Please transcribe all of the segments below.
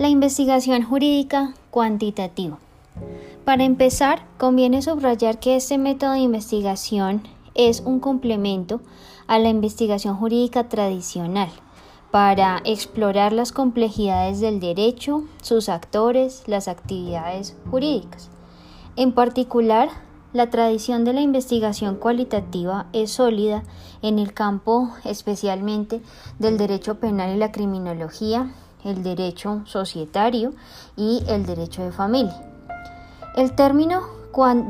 La investigación jurídica cuantitativa. Para empezar, conviene subrayar que este método de investigación es un complemento a la investigación jurídica tradicional para explorar las complejidades del derecho, sus actores, las actividades jurídicas. En particular, la tradición de la investigación cualitativa es sólida en el campo especialmente del derecho penal y la criminología, el derecho societario y el derecho de familia. El término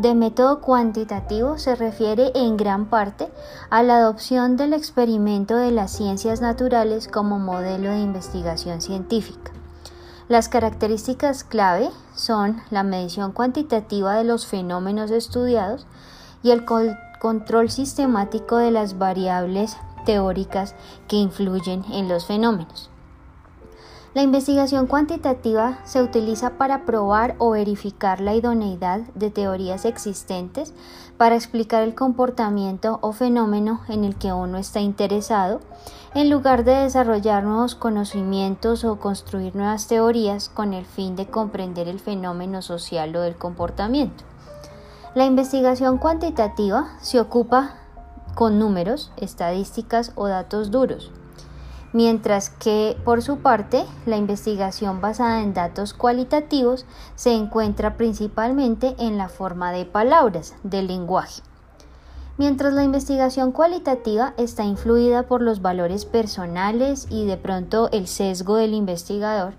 de método cuantitativo se refiere en gran parte a la adopción del experimento de las ciencias naturales como modelo de investigación científica. Las características clave son la medición cuantitativa de los fenómenos estudiados y el control sistemático de las variables teóricas que influyen en los fenómenos. La investigación cuantitativa se utiliza para probar o verificar la idoneidad de teorías existentes para explicar el comportamiento o fenómeno en el que uno está interesado, en lugar de desarrollar nuevos conocimientos o construir nuevas teorías con el fin de comprender el fenómeno social o del comportamiento. La investigación cuantitativa se ocupa con números, estadísticas o datos duros. Mientras que, por su parte, la investigación basada en datos cualitativos se encuentra principalmente en la forma de palabras, del lenguaje. Mientras la investigación cualitativa está influida por los valores personales y de pronto el sesgo del investigador,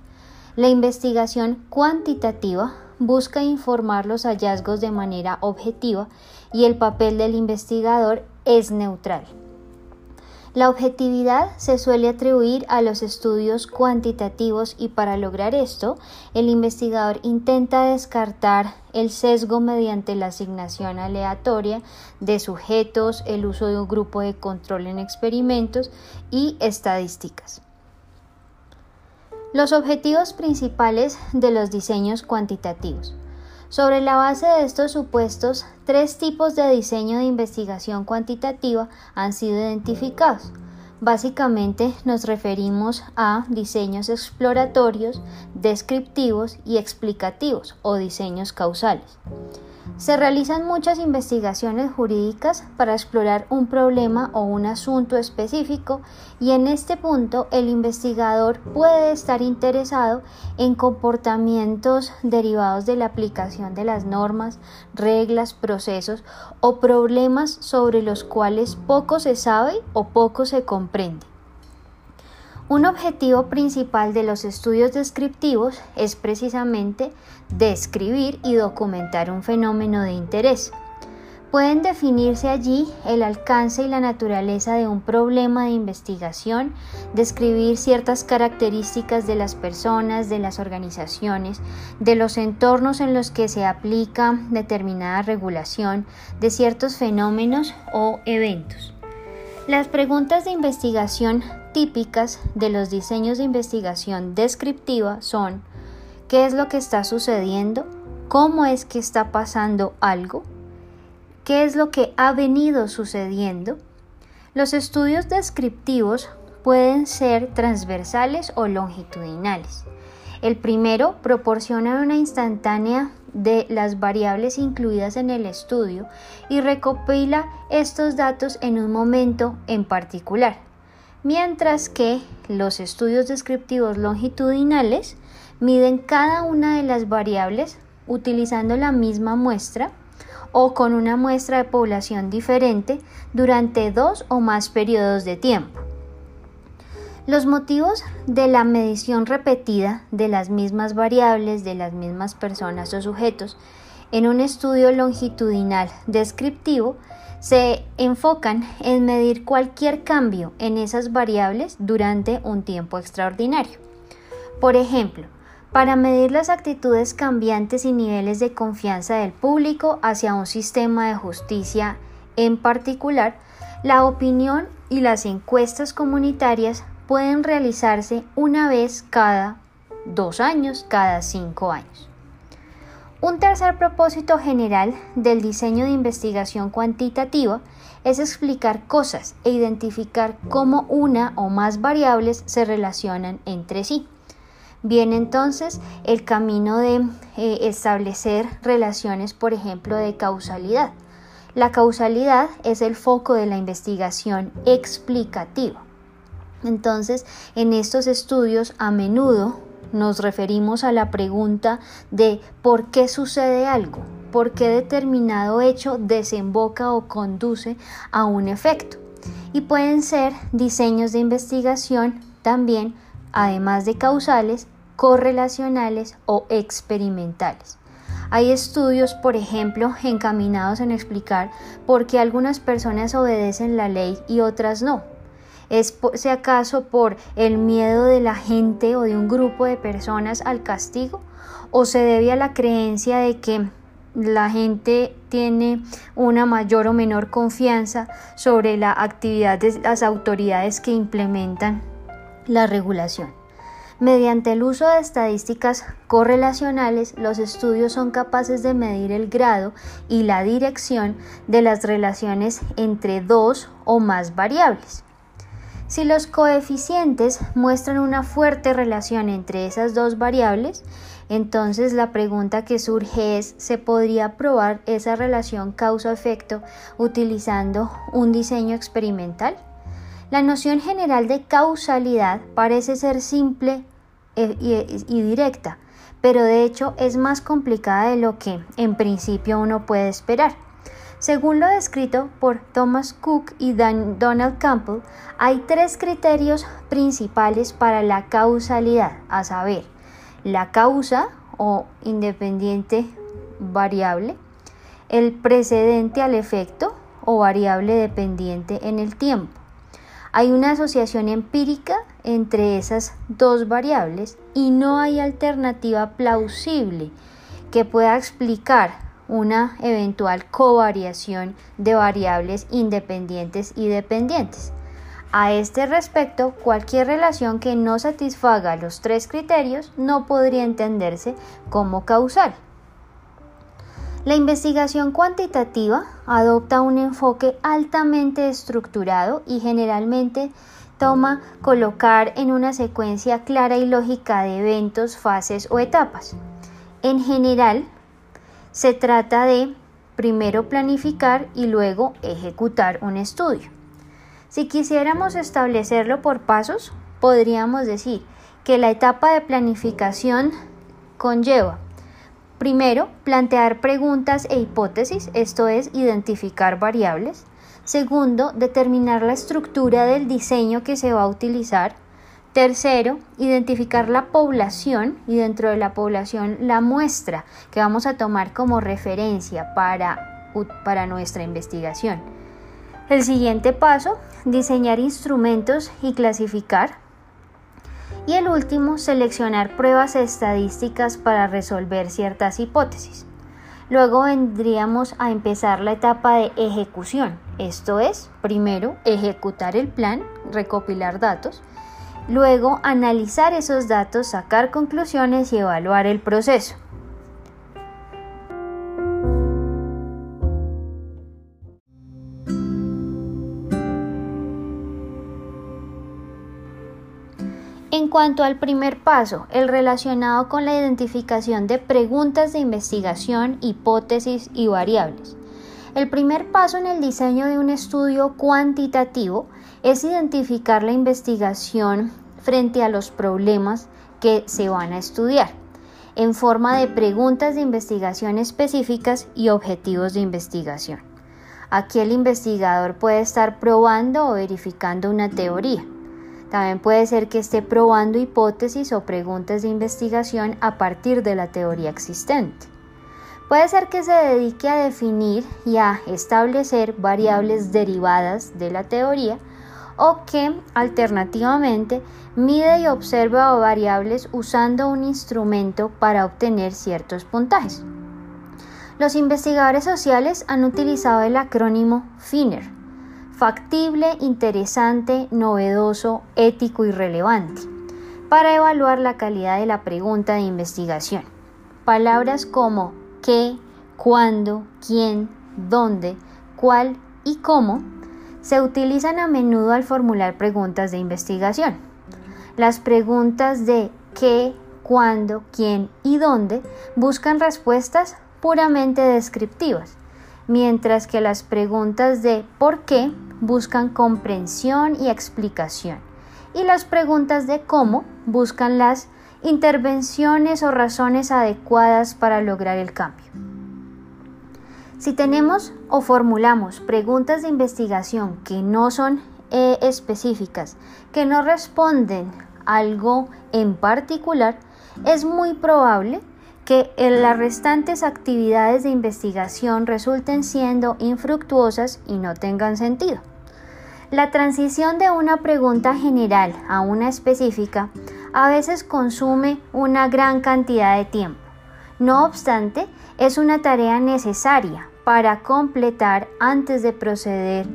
la investigación cuantitativa busca informar los hallazgos de manera objetiva y el papel del investigador es neutral. La objetividad se suele atribuir a los estudios cuantitativos y para lograr esto, el investigador intenta descartar el sesgo mediante la asignación aleatoria de sujetos, el uso de un grupo de control en experimentos y estadísticas. Los objetivos principales de los diseños cuantitativos. Sobre la base de estos supuestos, 3 tipos de diseño de investigación cuantitativa han sido identificados. Básicamente nos referimos a diseños exploratorios, descriptivos y explicativos o diseños causales. Se realizan muchas investigaciones jurídicas para explorar un problema o un asunto específico y en este punto el investigador puede estar interesado en comportamientos derivados de la aplicación de las normas, reglas, procesos o problemas sobre los cuales poco se sabe o poco se comprende. Un objetivo principal de los estudios descriptivos es precisamente describir y documentar un fenómeno de interés. Pueden definirse allí el alcance y la naturaleza de un problema de investigación, describir ciertas características de las personas, de las organizaciones, de los entornos en los que se aplica determinada regulación, de ciertos fenómenos o eventos. Las preguntas de investigación típicas de los diseños de investigación descriptiva son: ¿qué es lo que está sucediendo? ¿Cómo es que está pasando algo? ¿Qué es lo que ha venido sucediendo? Los estudios descriptivos pueden ser transversales o longitudinales. El primero proporciona una instantánea de las variables incluidas en el estudio y recopila estos datos en un momento en particular. Mientras que los estudios descriptivos longitudinales miden cada una de las variables utilizando la misma muestra o con una muestra de población diferente durante 2 o más periodos de tiempo. Los motivos de la medición repetida de las mismas variables, de las mismas personas o sujetos en un estudio longitudinal descriptivo se enfocan en medir cualquier cambio en esas variables durante un tiempo extraordinario. Por ejemplo, para medir las actitudes cambiantes y niveles de confianza del público hacia un sistema de justicia en particular, la opinión y las encuestas comunitarias pueden realizarse una vez cada 2 años, cada 5 años. Un tercer propósito general del diseño de investigación cuantitativa es explicar cosas e identificar cómo una o más variables se relacionan entre sí. Viene entonces el camino de establecer relaciones, por ejemplo, de causalidad. La causalidad es el foco de la investigación explicativa. Entonces, en estos estudios a menudo nos referimos a la pregunta de ¿por qué sucede algo? ¿Por qué determinado hecho desemboca o conduce a un efecto? Y pueden ser diseños de investigación también, además de causales, correlacionales o experimentales. Hay estudios, por ejemplo, encaminados en explicar por qué algunas personas obedecen la ley y otras no. ¿Es si acaso por el miedo de la gente o de un grupo de personas al castigo? ¿O se debe a la creencia de que la gente tiene una mayor o menor confianza sobre la actividad de las autoridades que implementan la regulación? Mediante el uso de estadísticas correlacionales, los estudios son capaces de medir el grado y la dirección de las relaciones entre dos o más variables. Si los coeficientes muestran una fuerte relación entre esas dos variables, entonces la pregunta que surge es, ¿se podría probar esa relación causa-efecto utilizando un diseño experimental? La noción general de causalidad parece ser simple y directa, pero de hecho es más complicada de lo que en principio uno puede esperar. Según lo descrito por Thomas Cook y Donald Campbell, hay tres criterios principales para la causalidad, a saber, la causa o independiente variable, el precedente al efecto o variable dependiente en el tiempo. Hay una asociación empírica entre esas dos variables y no hay alternativa plausible que pueda explicar una eventual covariación de variables independientes y dependientes. A este respecto, cualquier relación que no satisfaga los tres criterios no podría entenderse como causal. La investigación cuantitativa adopta un enfoque altamente estructurado y generalmente toma colocar en una secuencia clara y lógica de eventos, fases o etapas. En general, se trata de primero planificar y luego ejecutar un estudio. Si quisiéramos establecerlo por pasos, podríamos decir que la etapa de planificación conlleva primero plantear preguntas e hipótesis, esto es identificar variables. Segundo, determinar la estructura del diseño que se va a utilizar. Tercero, identificar la población y dentro de la población la muestra que vamos a tomar como referencia para nuestra investigación. El siguiente paso, diseñar instrumentos y clasificar. Y el último, seleccionar pruebas estadísticas para resolver ciertas hipótesis. Luego vendríamos a empezar la etapa de ejecución, esto es, primero ejecutar el plan, recopilar datos. Luego, analizar esos datos, sacar conclusiones y evaluar el proceso. En cuanto al primer paso, el relacionado con la identificación de preguntas de investigación, hipótesis y variables. El primer paso en el diseño de un estudio cuantitativo es identificar la investigación frente a los problemas que se van a estudiar, en forma de preguntas de investigación específicas y objetivos de investigación. Aquí el investigador puede estar probando o verificando una teoría. También puede ser que esté probando hipótesis o preguntas de investigación a partir de la teoría existente. Puede ser que se dedique a definir y a establecer variables derivadas de la teoría o que, alternativamente, mide y observa variables usando un instrumento para obtener ciertos puntajes. Los investigadores sociales han utilizado el acrónimo FINER: factible, interesante, novedoso, ético y relevante, para evaluar la calidad de la pregunta de investigación. Palabras como qué, cuándo, quién, dónde, cuál y cómo se utilizan a menudo al formular preguntas de investigación. Las preguntas de qué, cuándo, quién y dónde buscan respuestas puramente descriptivas, mientras que las preguntas de por qué buscan comprensión y explicación, y las preguntas de cómo buscan las intervenciones o razones adecuadas para lograr el cambio. Si tenemos o formulamos preguntas de investigación que no son específicas, que no responden a algo en particular, es muy probable que las restantes actividades de investigación resulten siendo infructuosas y no tengan sentido. La transición de una pregunta general a una específica a veces consume una gran cantidad de tiempo. No obstante, es una tarea necesaria para completar antes de proceder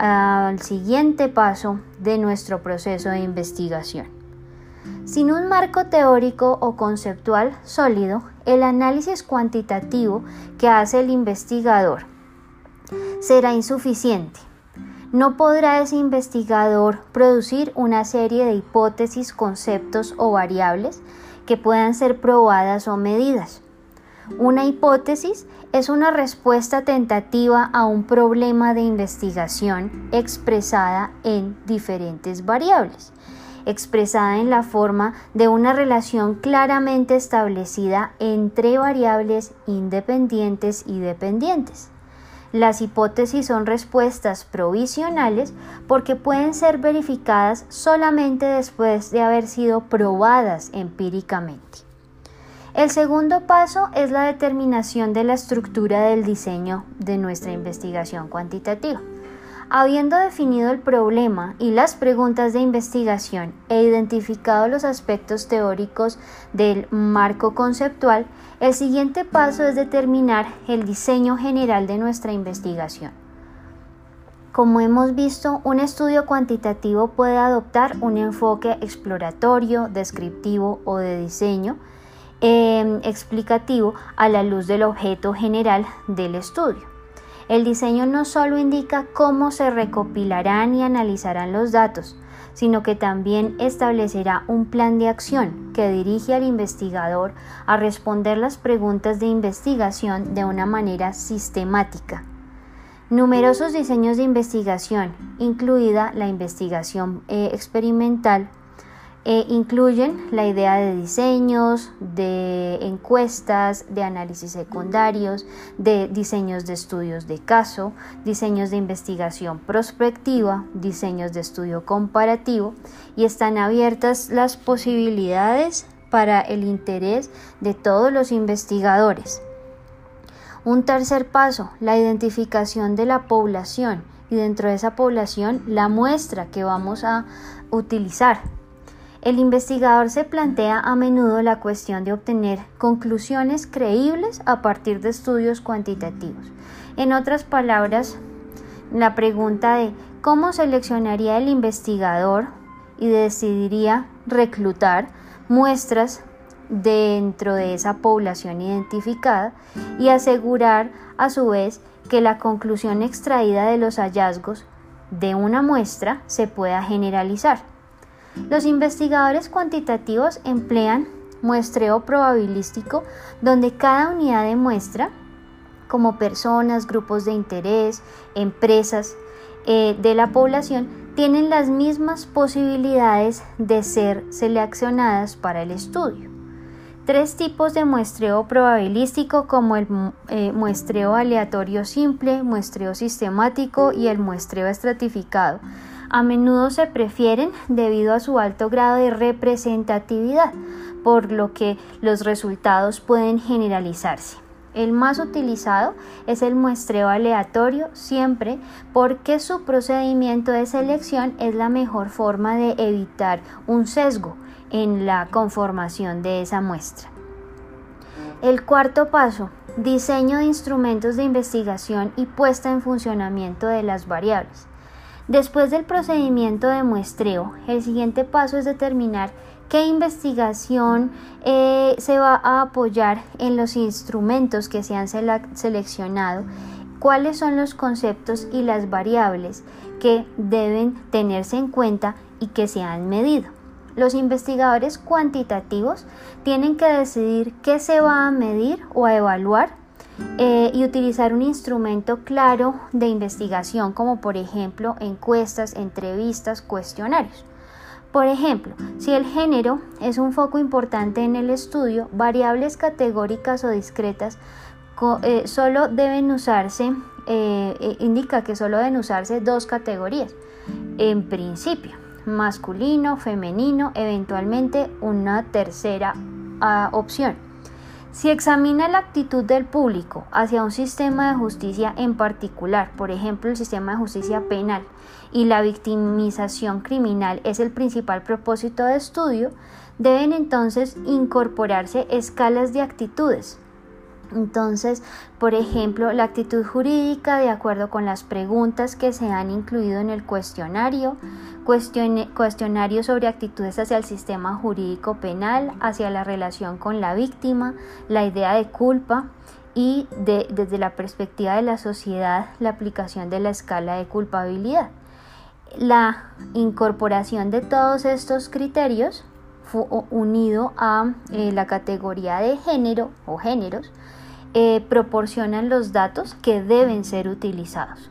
al siguiente paso de nuestro proceso de investigación. Sin un marco teórico o conceptual sólido, el análisis cuantitativo que hace el investigador será insuficiente. No podrá ese investigador producir una serie de hipótesis, conceptos o variables que puedan ser probadas o medidas. Una hipótesis es una respuesta tentativa a un problema de investigación expresada en diferentes variables, expresada en la forma de una relación claramente establecida entre variables independientes y dependientes. Las hipótesis son respuestas provisionales porque pueden ser verificadas solamente después de haber sido probadas empíricamente. El segundo paso es la determinación de la estructura del diseño de nuestra investigación cuantitativa. Habiendo definido el problema y las preguntas de investigación e identificado los aspectos teóricos del marco conceptual, el siguiente paso es determinar el diseño general de nuestra investigación. Como hemos visto, un estudio cuantitativo puede adoptar un enfoque exploratorio, descriptivo o de diseño explicativo a la luz del objeto general del estudio. El diseño no solo indica cómo se recopilarán y analizarán los datos, sino que también establecerá un plan de acción que dirige al investigador a responder las preguntas de investigación de una manera sistemática. Numerosos diseños de investigación, incluida la investigación experimental, incluyen la idea de diseños, de encuestas, de análisis secundarios, de diseños de estudios de caso, diseños de investigación prospectiva, diseños de estudio comparativo, y están abiertas las posibilidades para el interés de todos los investigadores. Un tercer paso, la identificación de la población y dentro de esa población la muestra que vamos a utilizar. El investigador se plantea a menudo la cuestión de obtener conclusiones creíbles a partir de estudios cuantitativos. En otras palabras, la pregunta de cómo seleccionaría el investigador y decidiría reclutar muestras dentro de esa población identificada y asegurar a su vez que la conclusión extraída de los hallazgos de una muestra se pueda generalizar. Los investigadores cuantitativos emplean muestreo probabilístico donde cada unidad de muestra, como personas, grupos de interés, empresas de la población, tienen las mismas posibilidades de ser seleccionadas para el estudio. Tres tipos de muestreo probabilístico como el muestreo aleatorio simple, muestreo sistemático y el muestreo estratificado. A menudo se prefieren debido a su alto grado de representatividad, por lo que los resultados pueden generalizarse. El más utilizado es el muestreo aleatorio siempre porque su procedimiento de selección es la mejor forma de evitar un sesgo en la conformación de esa muestra. El cuarto paso, diseño de instrumentos de investigación y puesta en funcionamiento de las variables. Después del procedimiento de muestreo, el siguiente paso es determinar qué investigación se va a apoyar en los instrumentos que se han seleccionado, cuáles son los conceptos y las variables que deben tenerse en cuenta y que se han medido. Los investigadores cuantitativos tienen que decidir qué se va a medir o a evaluar y utilizar un instrumento claro de investigación, como por ejemplo encuestas, entrevistas, cuestionarios. Por ejemplo, si el género es un foco importante en el estudio, variables categóricas o discretas solo deben usarse, indica que solo deben usarse dos categorías, en principio, masculino, femenino, eventualmente una tercera opción. Si examina la actitud del público hacia un sistema de justicia en particular, por ejemplo el sistema de justicia penal, y la victimización criminal es el principal propósito de estudio, deben entonces incorporarse escalas de actitudes. Entonces, por ejemplo, la actitud jurídica de acuerdo con las preguntas que se han incluido en el cuestionario, cuestionario sobre actitudes hacia el sistema jurídico penal, hacia la relación con la víctima, la idea de culpa y desde la perspectiva de la sociedad, la aplicación de la escala de culpabilidad. La incorporación de todos estos criterios unido a la categoría de género o géneros, proporcionan los datos que deben ser utilizados.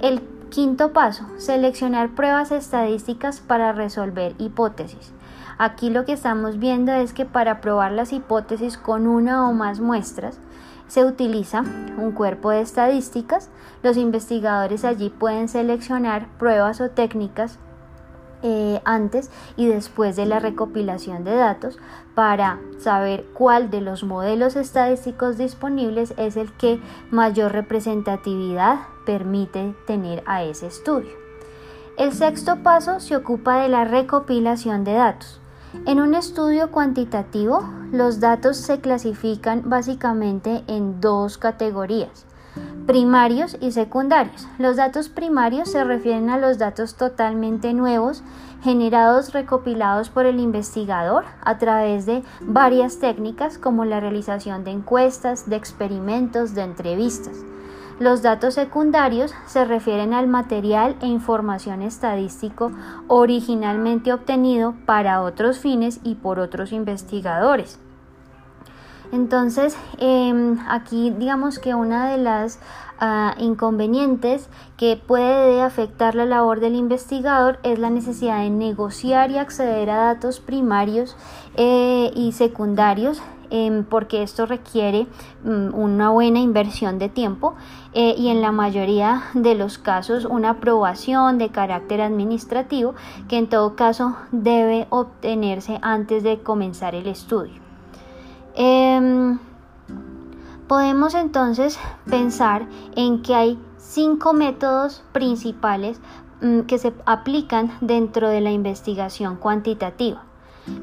El quinto paso, seleccionar pruebas estadísticas para resolver hipótesis. Aquí lo que estamos viendo es que para probar las hipótesis con una o más muestras, se utiliza un cuerpo de estadísticas. Los investigadores allí pueden seleccionar pruebas o técnicas antes y después de la recopilación de datos para saber cuál de los modelos estadísticos disponibles es el que mayor representatividad permite tener a ese estudio. El sexto paso se ocupa de la recopilación de datos. En un estudio cuantitativo, los datos se clasifican básicamente en dos categorías: primarios y secundarios. Los datos primarios se refieren a los datos totalmente nuevos generados, recopilados por el investigador a través de varias técnicas como la realización de encuestas, de experimentos, de entrevistas. Los datos secundarios se refieren al material e información estadístico originalmente obtenido para otros fines y por otros investigadores. Entonces, aquí digamos que una de las inconvenientes que puede afectar la labor del investigador es la necesidad de negociar y acceder a datos primarios y secundarios, porque esto requiere una buena inversión de tiempo y en la mayoría de los casos una aprobación de carácter administrativo que en todo caso debe obtenerse antes de comenzar el estudio. Podemos entonces pensar en que hay 5 métodos principales que se aplican dentro de la investigación cuantitativa.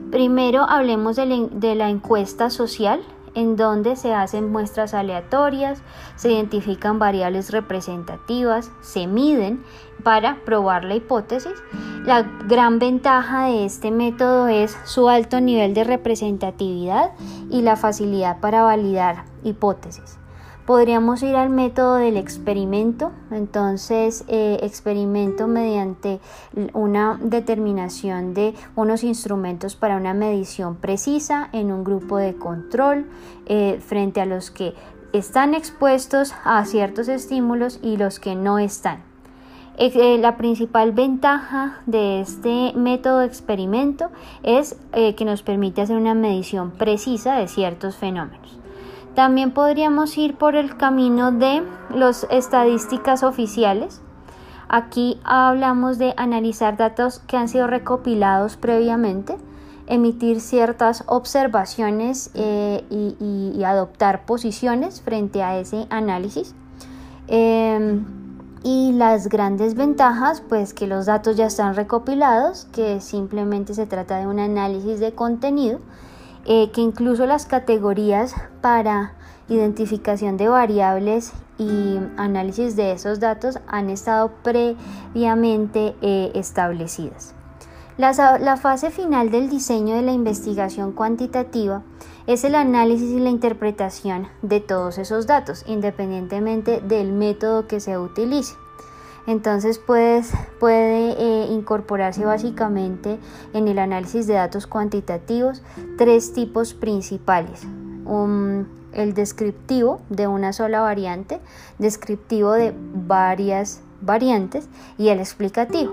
Primero hablemos de la encuesta social, en donde se hacen muestras aleatorias, se identifican variables representativas, se miden para probar la hipótesis. La gran ventaja de este método es su alto nivel de representatividad y la facilidad para validar hipótesis. Podríamos ir al método del experimento, entonces experimento mediante una determinación de unos instrumentos para una medición precisa en un grupo de control frente a los que están expuestos a ciertos estímulos y los que no están. La principal ventaja de este método de experimento es que nos permite hacer una medición precisa de ciertos fenómenos. También podríamos ir por el camino de las estadísticas oficiales. Aquí hablamos de analizar datos que han sido recopilados previamente, emitir ciertas observaciones y adoptar posiciones frente a ese análisis. Y las grandes ventajas, pues que los datos ya están recopilados, que simplemente se trata de un análisis de contenido. Que incluso las categorías para identificación de variables y análisis de esos datos han estado previamente establecidas. La fase final del diseño de la investigación cuantitativa es el análisis y la interpretación de todos esos datos, independientemente del método que se utilice. Entonces, pues, puede incorporarse básicamente en el análisis de datos cuantitativos tres tipos principales. El descriptivo de una sola variante, descriptivo de varias variantes y el explicativo.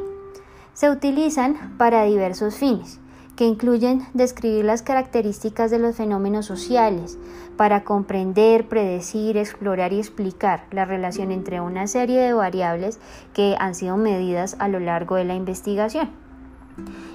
Se utilizan para diversos fines, que incluyen describir las características de los fenómenos sociales, para comprender, predecir, explorar y explicar la relación entre una serie de variables que han sido medidas a lo largo de la investigación.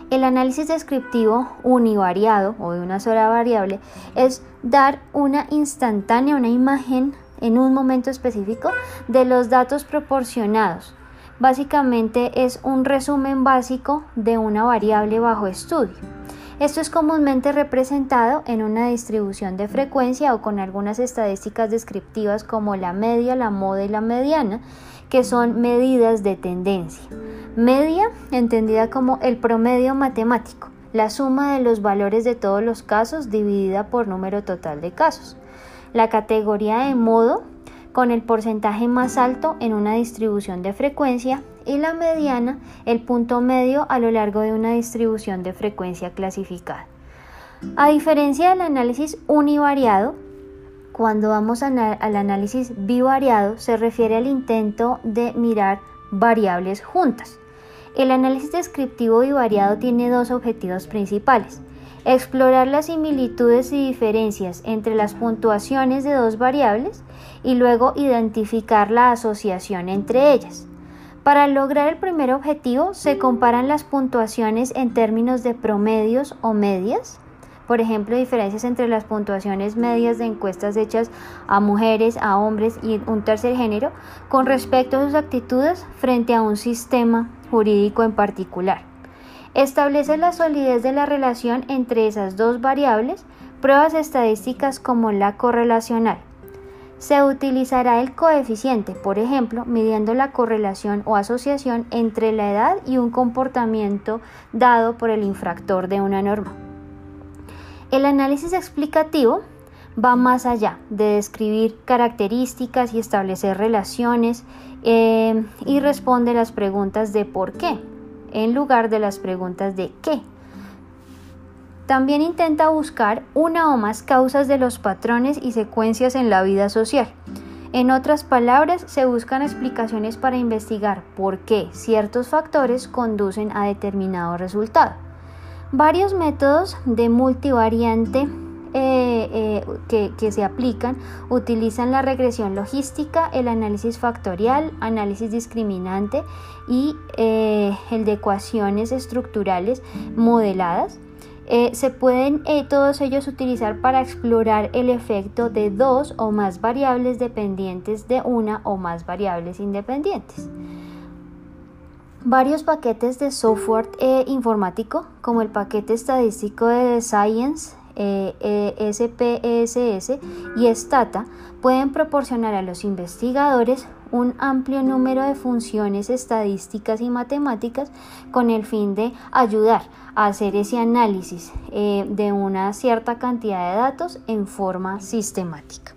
El análisis descriptivo univariado o de una sola variable es dar una instantánea, una imagen en un momento específico de los datos proporcionados. Básicamente es un resumen básico de una variable bajo estudio. Esto es comúnmente representado en una distribución de frecuencia o con algunas estadísticas descriptivas como la media, la moda y la mediana, que son medidas de tendencia. Media, entendida como el promedio matemático, la suma de los valores de todos los casos dividida por número total de casos. La categoría de modo, con el porcentaje más alto en una distribución de frecuencia, y la mediana, el punto medio a lo largo de una distribución de frecuencia clasificada. A diferencia del análisis univariado, cuando vamos al análisis bivariado, se refiere al intento de mirar variables juntas. El análisis descriptivo bivariado tiene dos objetivos principales: explorar las similitudes y diferencias entre las puntuaciones de dos variables y luego identificar la asociación entre ellas. Para lograr el primer objetivo, se comparan las puntuaciones en términos de promedios o medias, por ejemplo, diferencias entre las puntuaciones medias de encuestas hechas a mujeres, a hombres y un tercer género, con respecto a sus actitudes frente a un sistema jurídico en particular. Establece la solidez de la relación entre esas dos variables, pruebas estadísticas como la correlacional. Se utilizará el coeficiente, por ejemplo, midiendo la correlación o asociación entre la edad y un comportamiento dado por el infractor de una norma. El análisis explicativo va más allá de describir características y establecer relaciones, y responde las preguntas de por qué, en lugar de las preguntas de qué. También intenta buscar una o más causas de los patrones y secuencias en la vida social. En otras palabras, se buscan explicaciones para investigar por qué ciertos factores conducen a determinado resultado. Varios métodos de multivariante que se aplican utilizan la regresión logística, el análisis factorial, análisis discriminante y el de ecuaciones estructurales modeladas. Se pueden todos ellos utilizar para explorar el efecto de dos o más variables dependientes de una o más variables independientes. Varios paquetes de software informático, como el paquete estadístico de Science, SPSS y Stata, pueden proporcionar a los investigadores un amplio número de funciones estadísticas y matemáticas con el fin de ayudar a hacer ese análisis de una cierta cantidad de datos en forma sistemática.